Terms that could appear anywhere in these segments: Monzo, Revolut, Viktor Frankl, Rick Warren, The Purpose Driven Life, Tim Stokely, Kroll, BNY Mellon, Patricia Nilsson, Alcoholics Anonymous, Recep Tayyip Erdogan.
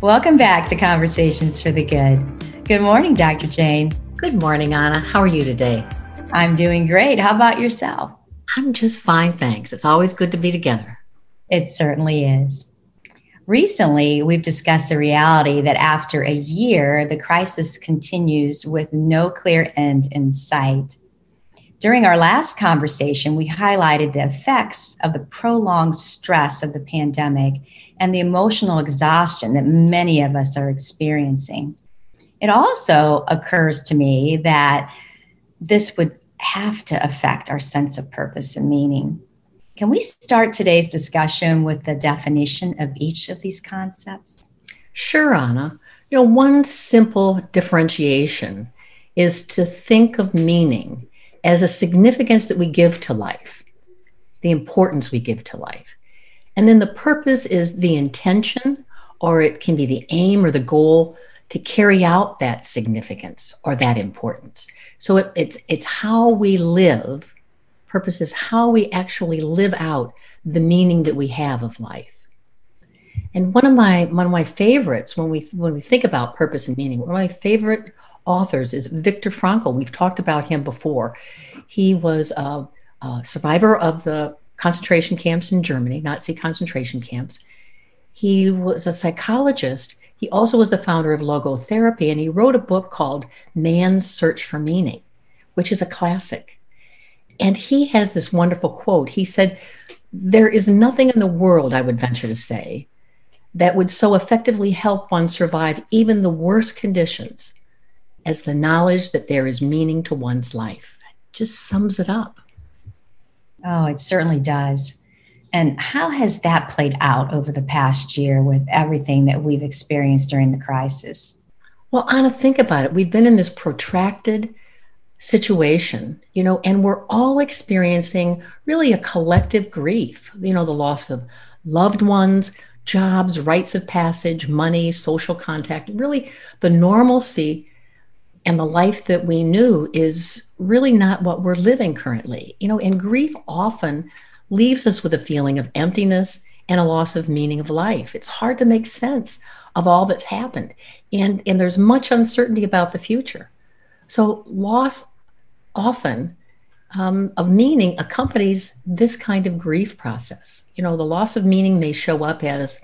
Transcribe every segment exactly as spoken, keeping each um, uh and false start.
Welcome back to Conversations for the Good. Good morning, Doctor Jane. Good morning, Anna. How are you today? I'm doing great. How about yourself? I'm just fine, thanks. It's always good to be together. It certainly is. Recently, we've discussed the reality that after a year, the crisis continues with no clear end in sight. During our last conversation, we highlighted the effects of the prolonged stress of the pandemic and the emotional exhaustion that many of us are experiencing. It also occurs to me that this would have to affect our sense of purpose and meaning. Can we start today's discussion with the definition of each of these concepts? Sure, Anna. You know, one simple differentiation is to think of meaning as a significance that we give to life, the importance we give to life. And then the purpose is the intention, or it can be the aim or the goal to carry out that significance or that importance. So it, it's, it's how we live. Purpose is how we actually live out the meaning that we have of life. And one of my one of my favorites when we when we think about purpose and meaning, one of my favorite authors is Viktor Frankl. We've talked about him before. He was a, a survivor of the concentration camps in Germany, Nazi concentration camps. He was a psychologist. He also was the founder of logotherapy, and he wrote a book called Man's Search for Meaning, which is a classic. And he has this wonderful quote. He said, "There is nothing in the world, I would venture to say, that would so effectively help one survive even the worst conditions as the knowledge that there is meaning to one's life." That just sums it up. Oh, it certainly does. And how has that played out over the past year with everything that we've experienced during the crisis? Well, Anna, think about it. We've been in this protracted situation, you know, and we're all experiencing really a collective grief, you know, the loss of loved ones, jobs, rites of passage, money, social contact. Really, the normalcy and the life that we knew is really not what we're living currently, you know, and grief often leaves us with a feeling of emptiness and a loss of meaning of life. It's hard to make sense of all that's happened, and, and there's much uncertainty about the future. So loss often um, of meaning accompanies this kind of grief process. You know, the loss of meaning may show up as,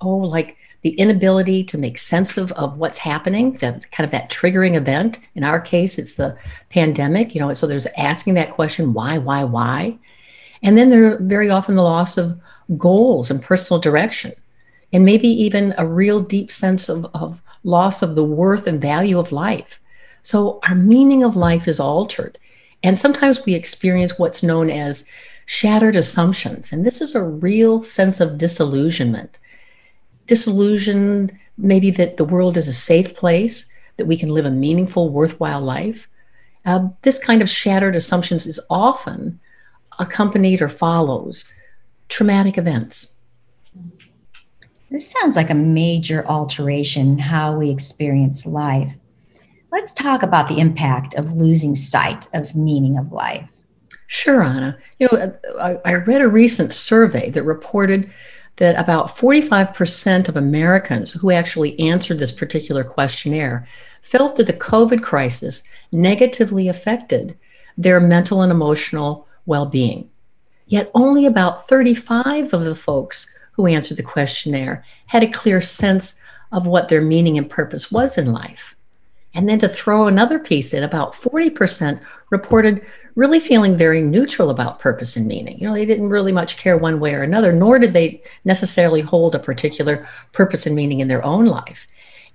oh, like the inability to make sense of, of what's happening, that kind of that triggering event. In our case, it's the pandemic, you know, so there's asking that question, why, why, why? And then there are very often the loss of goals and personal direction, and maybe even a real deep sense of, of loss of the worth and value of life. So our meaning of life is altered. And sometimes we experience what's known as shattered assumptions. And this is a real sense of disillusionment. Disillusion, maybe that the world is a safe place, that we can live a meaningful, worthwhile life. Uh, this kind of shattered assumptions is often accompanied or follows traumatic events. This sounds like a major alteration in how we experience life. Let's talk about the impact of losing sight of meaning of life. Sure, Anna. You know, I, I read a recent survey that reported that about forty-five percent of Americans who actually answered this particular questionnaire felt that the COVID crisis negatively affected their mental and emotional well-being. Yet only about thirty-five of the folks who answered the questionnaire had a clear sense of what their meaning and purpose was in life. And then to throw another piece in, about forty percent reported really feeling very neutral about purpose and meaning. You know, they didn't really much care one way or another, nor did they necessarily hold a particular purpose and meaning in their own life.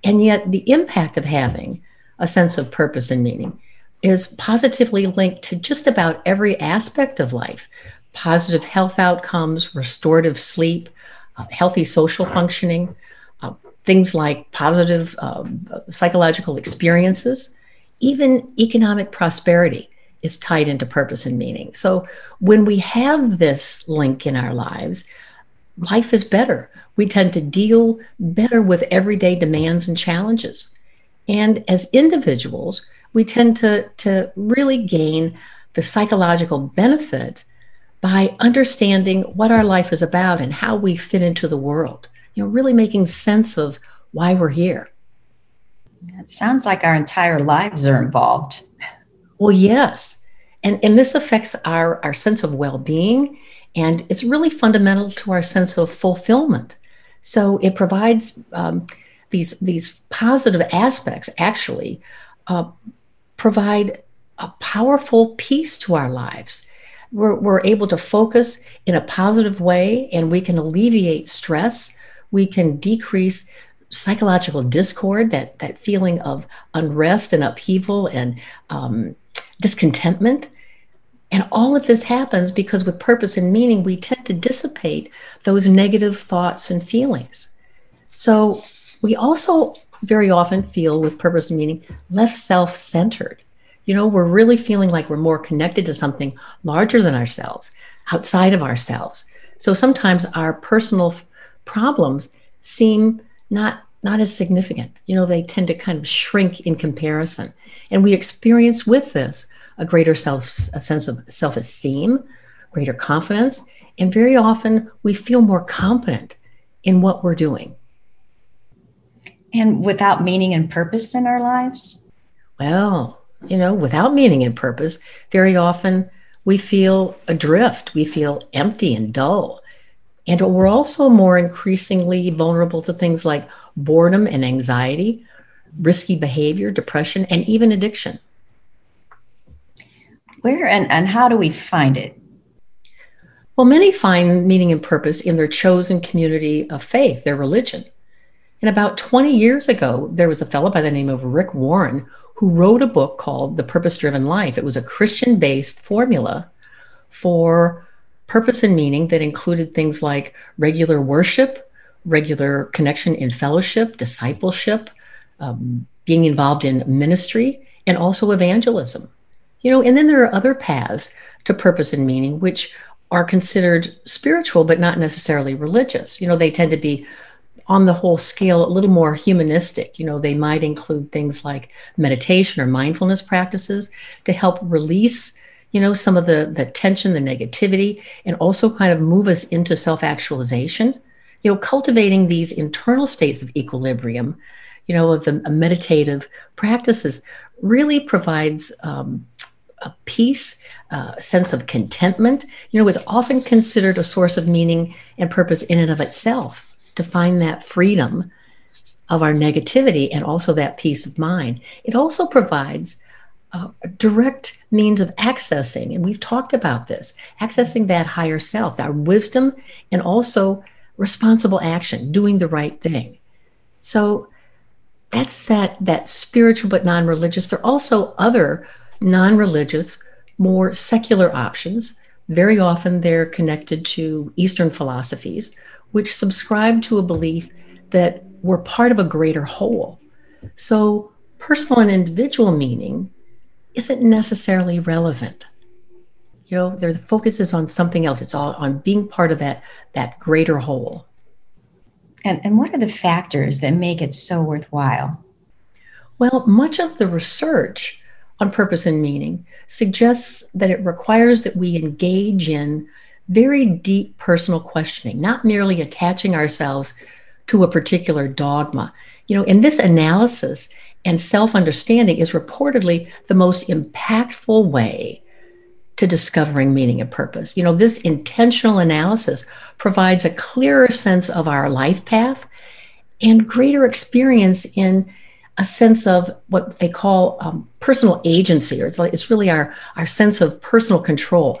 And yet the impact of having a sense of purpose and meaning is positively linked to just about every aspect of life. Positive health outcomes, restorative sleep, uh, healthy social functioning, uh, things like positive um, psychological experiences, even economic prosperity is tied into purpose and meaning. So when we have this link in our lives, life is better. We tend to deal better with everyday demands and challenges. And as individuals, we tend to, to really gain the psychological benefit by understanding what our life is about and how we fit into the world. You know, really making sense of why we're here. It sounds like our entire lives are involved. Well, yes. And, and this affects our, our sense of well-being, and it's really fundamental to our sense of fulfillment. So it provides um, these, these positive aspects actually uh, provide a powerful piece to our lives. We're, we're able to focus in a positive way, and we can alleviate stress. We can decrease psychological discord, that, that feeling of unrest and upheaval and um, discontentment. And all of this happens because with purpose and meaning, we tend to dissipate those negative thoughts and feelings. So we also very often feel with purpose and meaning less self-centered. You know, we're really feeling like we're more connected to something larger than ourselves, outside of ourselves. So sometimes our personal f- problems seem not, not as significant. You know, they tend to kind of shrink in comparison. And we experience with this a greater self, a sense of self-esteem, greater confidence, and very often we feel more competent in what we're doing. And without meaning and purpose in our lives? Well, you know, without meaning and purpose, very often we feel adrift, we feel empty and dull. And we're also more increasingly vulnerable to things like boredom and anxiety, risky behavior, depression, and even addiction. Where and, and how do we find it? Well, many find meaning and purpose in their chosen community of faith, their religion. And about twenty years ago, there was a fellow by the name of Rick Warren who wrote a book called The Purpose Driven Life. It was a Christian-based formula for purpose and meaning that included things like regular worship, regular connection in fellowship, discipleship, um, being involved in ministry, and also evangelism. You know, and then there are other paths to purpose and meaning which are considered spiritual but not necessarily religious. You know, they tend to be on the whole scale a little more humanistic. You know, they might include things like meditation or mindfulness practices to help release, you know, some of the, the tension, the negativity, and also kind of move us into self-actualization. You know, cultivating these internal states of equilibrium, you know, of the meditative practices really provides um, a peace, uh, a sense of contentment. You know, it's often considered a source of meaning and purpose in and of itself, to find that freedom of our negativity and also that peace of mind. It also provides a direct means of accessing, and we've talked about this, accessing that higher self, that wisdom, and also responsible action, doing the right thing. So that's that, that spiritual but non-religious. There are also other non-religious, more secular options. Very often they're connected to Eastern philosophies, which subscribe to a belief that we're part of a greater whole. So personal and individual meaning isn't necessarily relevant. You know, the focus is on something else. It's all on being part of that, that greater whole. And, and what are the factors that make it so worthwhile? Well, much of the research on purpose and meaning suggests that it requires that we engage in very deep personal questioning, not merely attaching ourselves to a particular dogma. You know, and this analysis and self-understanding is reportedly the most impactful way to discovering meaning and purpose. You know, this intentional analysis provides a clearer sense of our life path and greater experience in a sense of what they call um, personal agency, or it's like, it's really our, our sense of personal control.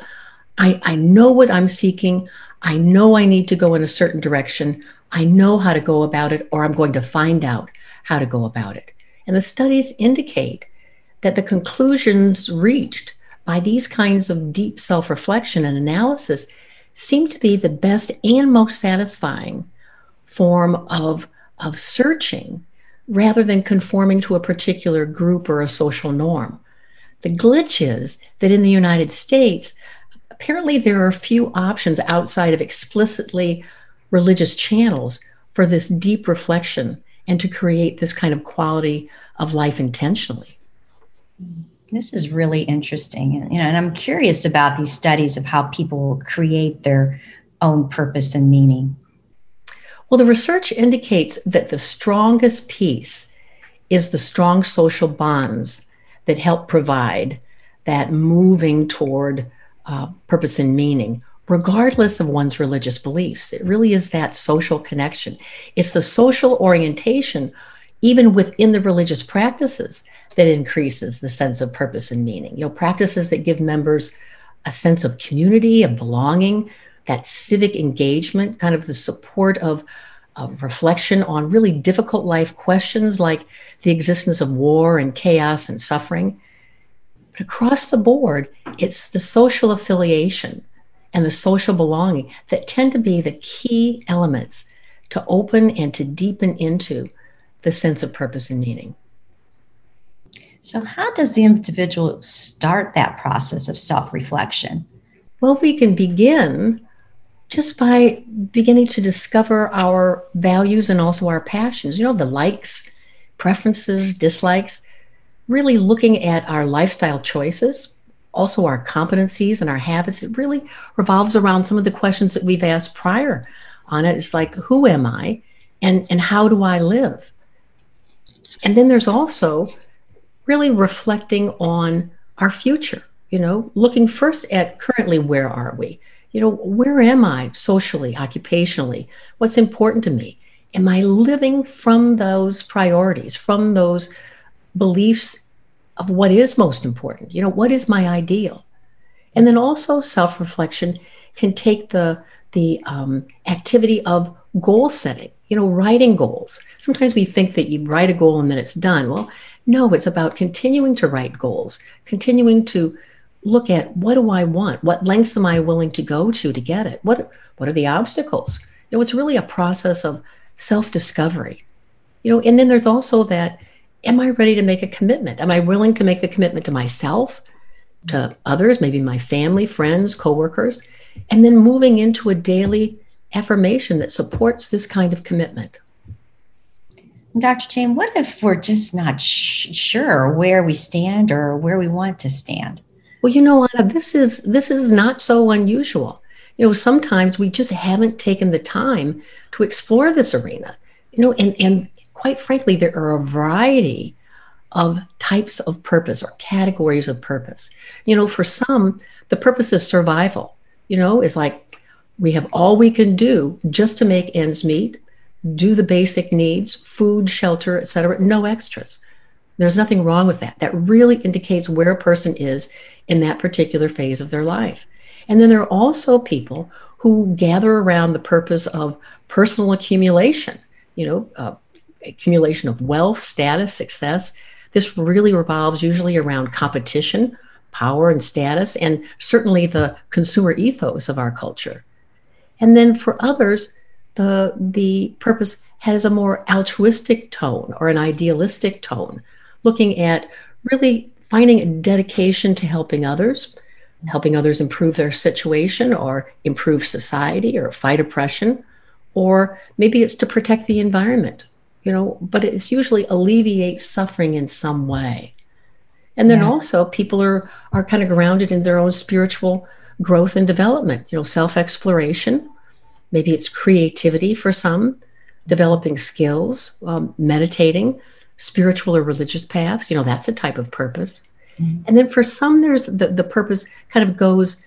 I, I know what I'm seeking. I know I need to go in a certain direction. I know how to go about it, or I'm going to find out how to go about it. And the studies indicate that the conclusions reached by these kinds of deep self-reflection and analysis seem to be the best and most satisfying form of, of searching rather than conforming to a particular group or a social norm. The glitch is that in the United States, apparently, there are few options outside of explicitly religious channels for this deep reflection and to create this kind of quality of life intentionally. This is really interesting. You know, and I'm curious about these studies of how people create their own purpose and meaning. Well, the research indicates that the strongest piece is the strong social bonds that help provide that moving toward uh, purpose and meaning, regardless of one's religious beliefs. It really is that social connection. It's the social orientation, even within the religious practices, that increases the sense of purpose and meaning. You know, practices that give members a sense of community, of belonging, that civic engagement, kind of the support of, of reflection on really difficult life questions like the existence of war and chaos and suffering. But across the board, it's the social affiliation and the social belonging that tend to be the key elements to open and to deepen into the sense of purpose and meaning. So how does the individual start that process of self-reflection? Well, we can begin just by beginning to discover our values and also our passions. You know, the likes, preferences, dislikes, really looking at our lifestyle choices, also our competencies and our habits. It really revolves around some of the questions that we've asked prior on it. It's like, who am I and, and how do I live? And then there's also really reflecting on our future, you know, looking first at currently where are we? You know, where am I socially, occupationally? What's important to me? Am I living from those priorities, from those beliefs of what is most important? You know, what is my ideal? And then also self-reflection can take the, the um, activity of goal setting, you know, writing goals. Sometimes we think that you write a goal and then it's done. Well, no, it's about continuing to write goals, continuing to look at what do I want? What lengths am I willing to go to to get it? What, what are the obstacles? You know, it's really a process of self-discovery, you know, and then there's also that, am I ready to make a commitment? Am I willing to make the commitment to myself, to others, maybe my family, friends, coworkers, and then moving into a daily affirmation that supports this kind of commitment. Doctor Jane, what if we're just not sh- sure where we stand or where we want to stand? Well, you know, Anna, this is this is not so unusual. You know, sometimes we just haven't taken the time to explore this arena. You know, and and quite frankly, there are a variety of types of purpose or categories of purpose. You know, for some, the purpose is survival. You know, it's like, we have all we can do just to make ends meet, do the basic needs, food, shelter, et cetera, no extras. There's nothing wrong with that. That really indicates where a person is in that particular phase of their life. And then there are also people who gather around the purpose of personal accumulation, you know, uh, accumulation of wealth, status, success. This really revolves usually around competition, power and status, and certainly the consumer ethos of our culture. And then for others, the, the purpose has a more altruistic tone or an idealistic tone, looking at really finding a dedication to helping others, helping others improve their situation or improve society or fight oppression, or maybe it's to protect the environment, you know, but it's usually alleviate suffering in some way. And then yeah. also people are, are kind of grounded in their own spiritual growth and development, you know, self-exploration. Maybe it's creativity for some, developing skills, um, meditating, spiritual or religious paths. You know, that's a type of purpose. Mm-hmm. And then for some, there's the, the purpose kind of goes,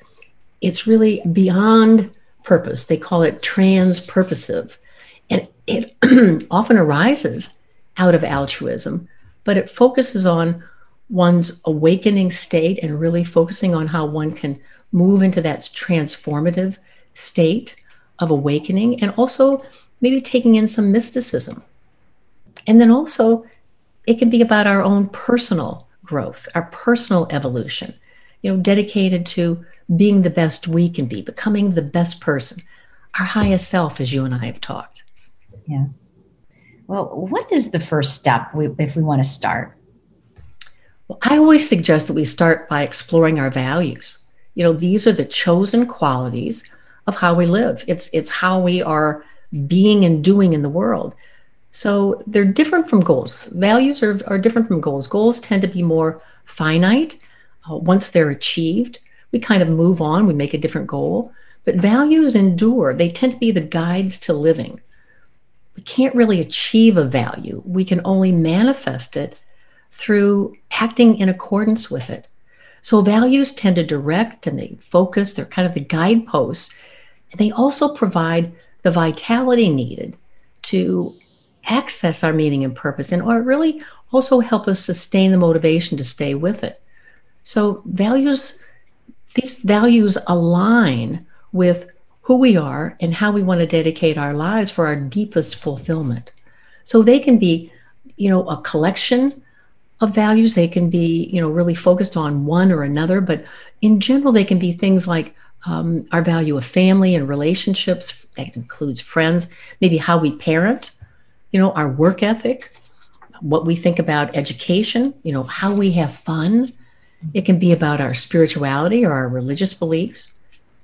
it's really beyond purpose. They call it trans-purposive. And it often arises out of altruism, but it focuses on one's awakening state and really focusing on how one can move into that transformative state of awakening and also maybe taking in some mysticism. And then also it can be about our own personal growth, our personal evolution, you know, dedicated to being the best we can be, becoming the best person, our highest self, as you and I have talked. Yes. Well, what is the first step if we want to start? Well, I always suggest that we start by exploring our values. You know, these are the chosen qualities of how we live. It's it's how we are being and doing in the world. So they're different from goals. Values are, are different from goals. Goals tend to be more finite. Uh, once they're achieved, we kind of move on, we make a different goal. But values endure. They tend to be the guides to living. we can't really achieve a value. We can only manifest it through acting in accordance with it. So values tend to direct and they focus, they're kind of the guideposts, and they also provide the vitality needed to access our meaning and purpose, and or really also help us sustain the motivation to stay with it. So values, these values align with who we are and how we want to dedicate our lives for our deepest fulfillment. So they can be, you know, a collection of values. They can be, you know, really focused on one or another, but in general, they can be things like um, our value of family and relationships. That includes friends, maybe how we parent, you know, our work ethic, what we think about education, you know, how we have fun. It can be about our spirituality or our religious beliefs.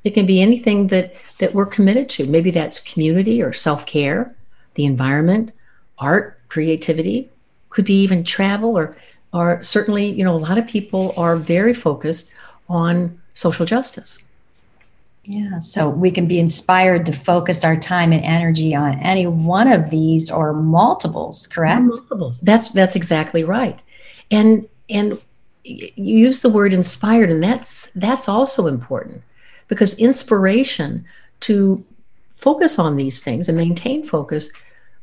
It can be anything that, that we're committed to. Maybe that's community or self-care, the environment, art, creativity, could be even travel, or, or certainly, you know, a lot of people are very focused on social justice. Yeah, so we can be inspired to focus our time and energy on any one of these or multiples, correct? Or multiples. That's, that's exactly right. And, and you use the word inspired, and that's, that's also important, because inspiration to focus on these things and maintain focus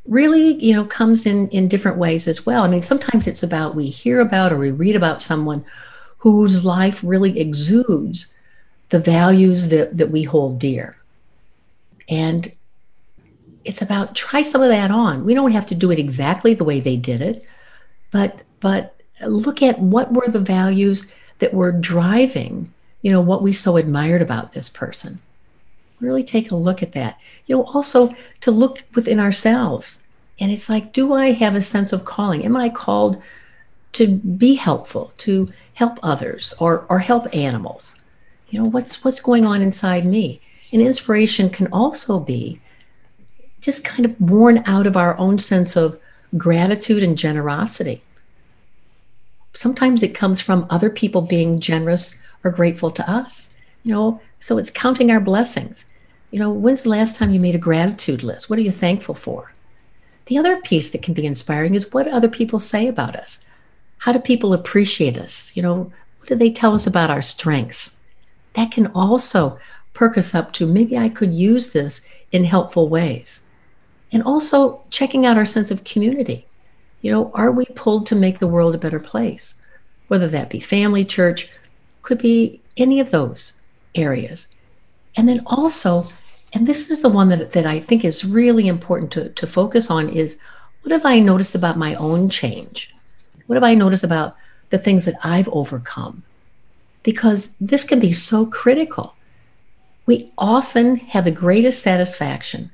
really, you know, comes in, in different ways as well. I mean, sometimes it's about, we hear about or we read about someone whose life really exudes the values that, that we hold dear. And it's about, try some of that on. We don't have to do it exactly the way they did it, but, but look at what were the values that were driving, you know, what we so admired about this person. Really take a look at that. You know, also to look within ourselves. And it's like, do I have a sense of calling? Am I called to be helpful, to help others, or or help animals? You know, what's what's going on inside me? And inspiration can also be just kind of born out of our own sense of gratitude and generosity. Sometimes it comes from other people being generous or grateful to us, you know, so it's counting our blessings. You know, when's the last time you made a gratitude list? What are you thankful for? The other piece that can be inspiring is what other people say about us. How do people appreciate us? You know, what do they tell us about our strengths? That can also perk us up to, maybe I could use this in helpful ways. And also checking out our sense of community. You know, are we pulled to make the world a better place? Whether that be family, church, could be any of those areas. And then also, and this is the one that, that I think is really important to, to focus on, is what have I noticed about my own change? What have I noticed about the things that I've overcome? Because this can be so critical. We often have the greatest satisfaction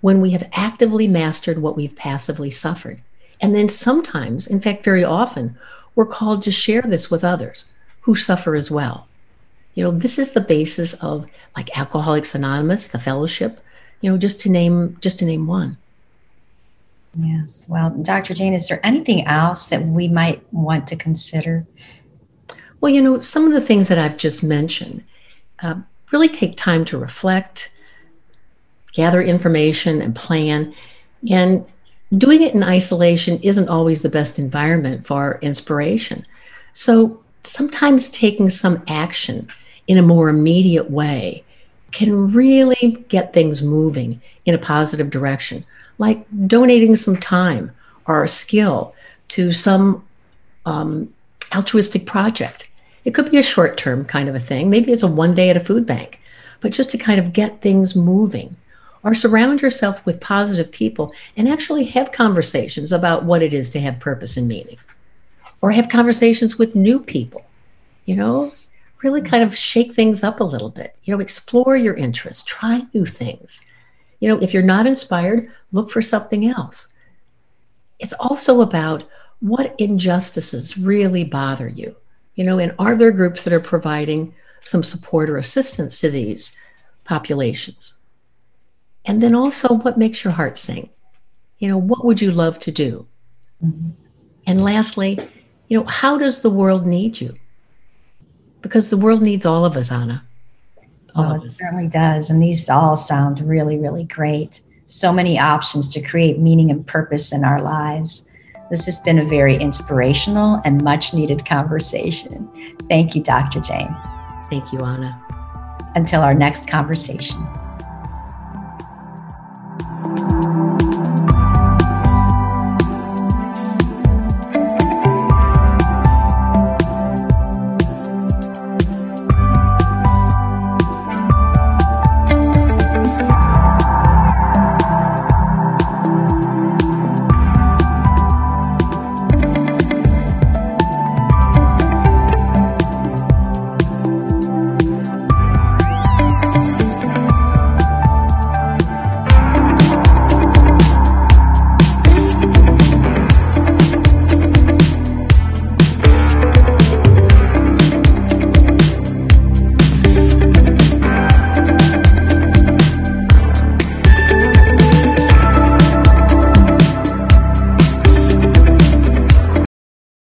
when we have actively mastered what we've passively suffered. And then sometimes, in fact, very often, we're called to share this with others who suffer as well. You know, this is the basis of, like, Alcoholics Anonymous, the fellowship, you know, just to name, just to name one. Yes. Well, Doctor Jane, is there anything else that we might want to consider? Well, you know, some of the things that I've just mentioned, uh, really take time to reflect, gather information and plan, and doing it in isolation isn't always the best environment for inspiration. So sometimes taking some action in a more immediate way can really get things moving in a positive direction, like donating some time or a skill to some um, altruistic project. It could be a short-term kind of a thing. Maybe it's a one day at a food bank, but just to kind of get things moving. Or surround yourself with positive people and actually have conversations about what it is to have purpose and meaning. Or have conversations with new people, you know, really kind of shake things up a little bit, you know, explore your interests, try new things. You know, if you're not inspired, look for something else. It's also about what injustices really bother you, you know, and are there groups that are providing some support or assistance to these populations? And then also, what makes your heart sing? You know, what would you love to do? Mm-hmm. And lastly, you know, how does the world need you? Because the world needs all of us, Anna. All oh, of it us. Certainly does. And these all sound really, really great. so many options to create meaning and purpose in our lives. This has been a very inspirational and much needed conversation. Thank you, Doctor Jane. Thank you, Anna. Until our next conversation.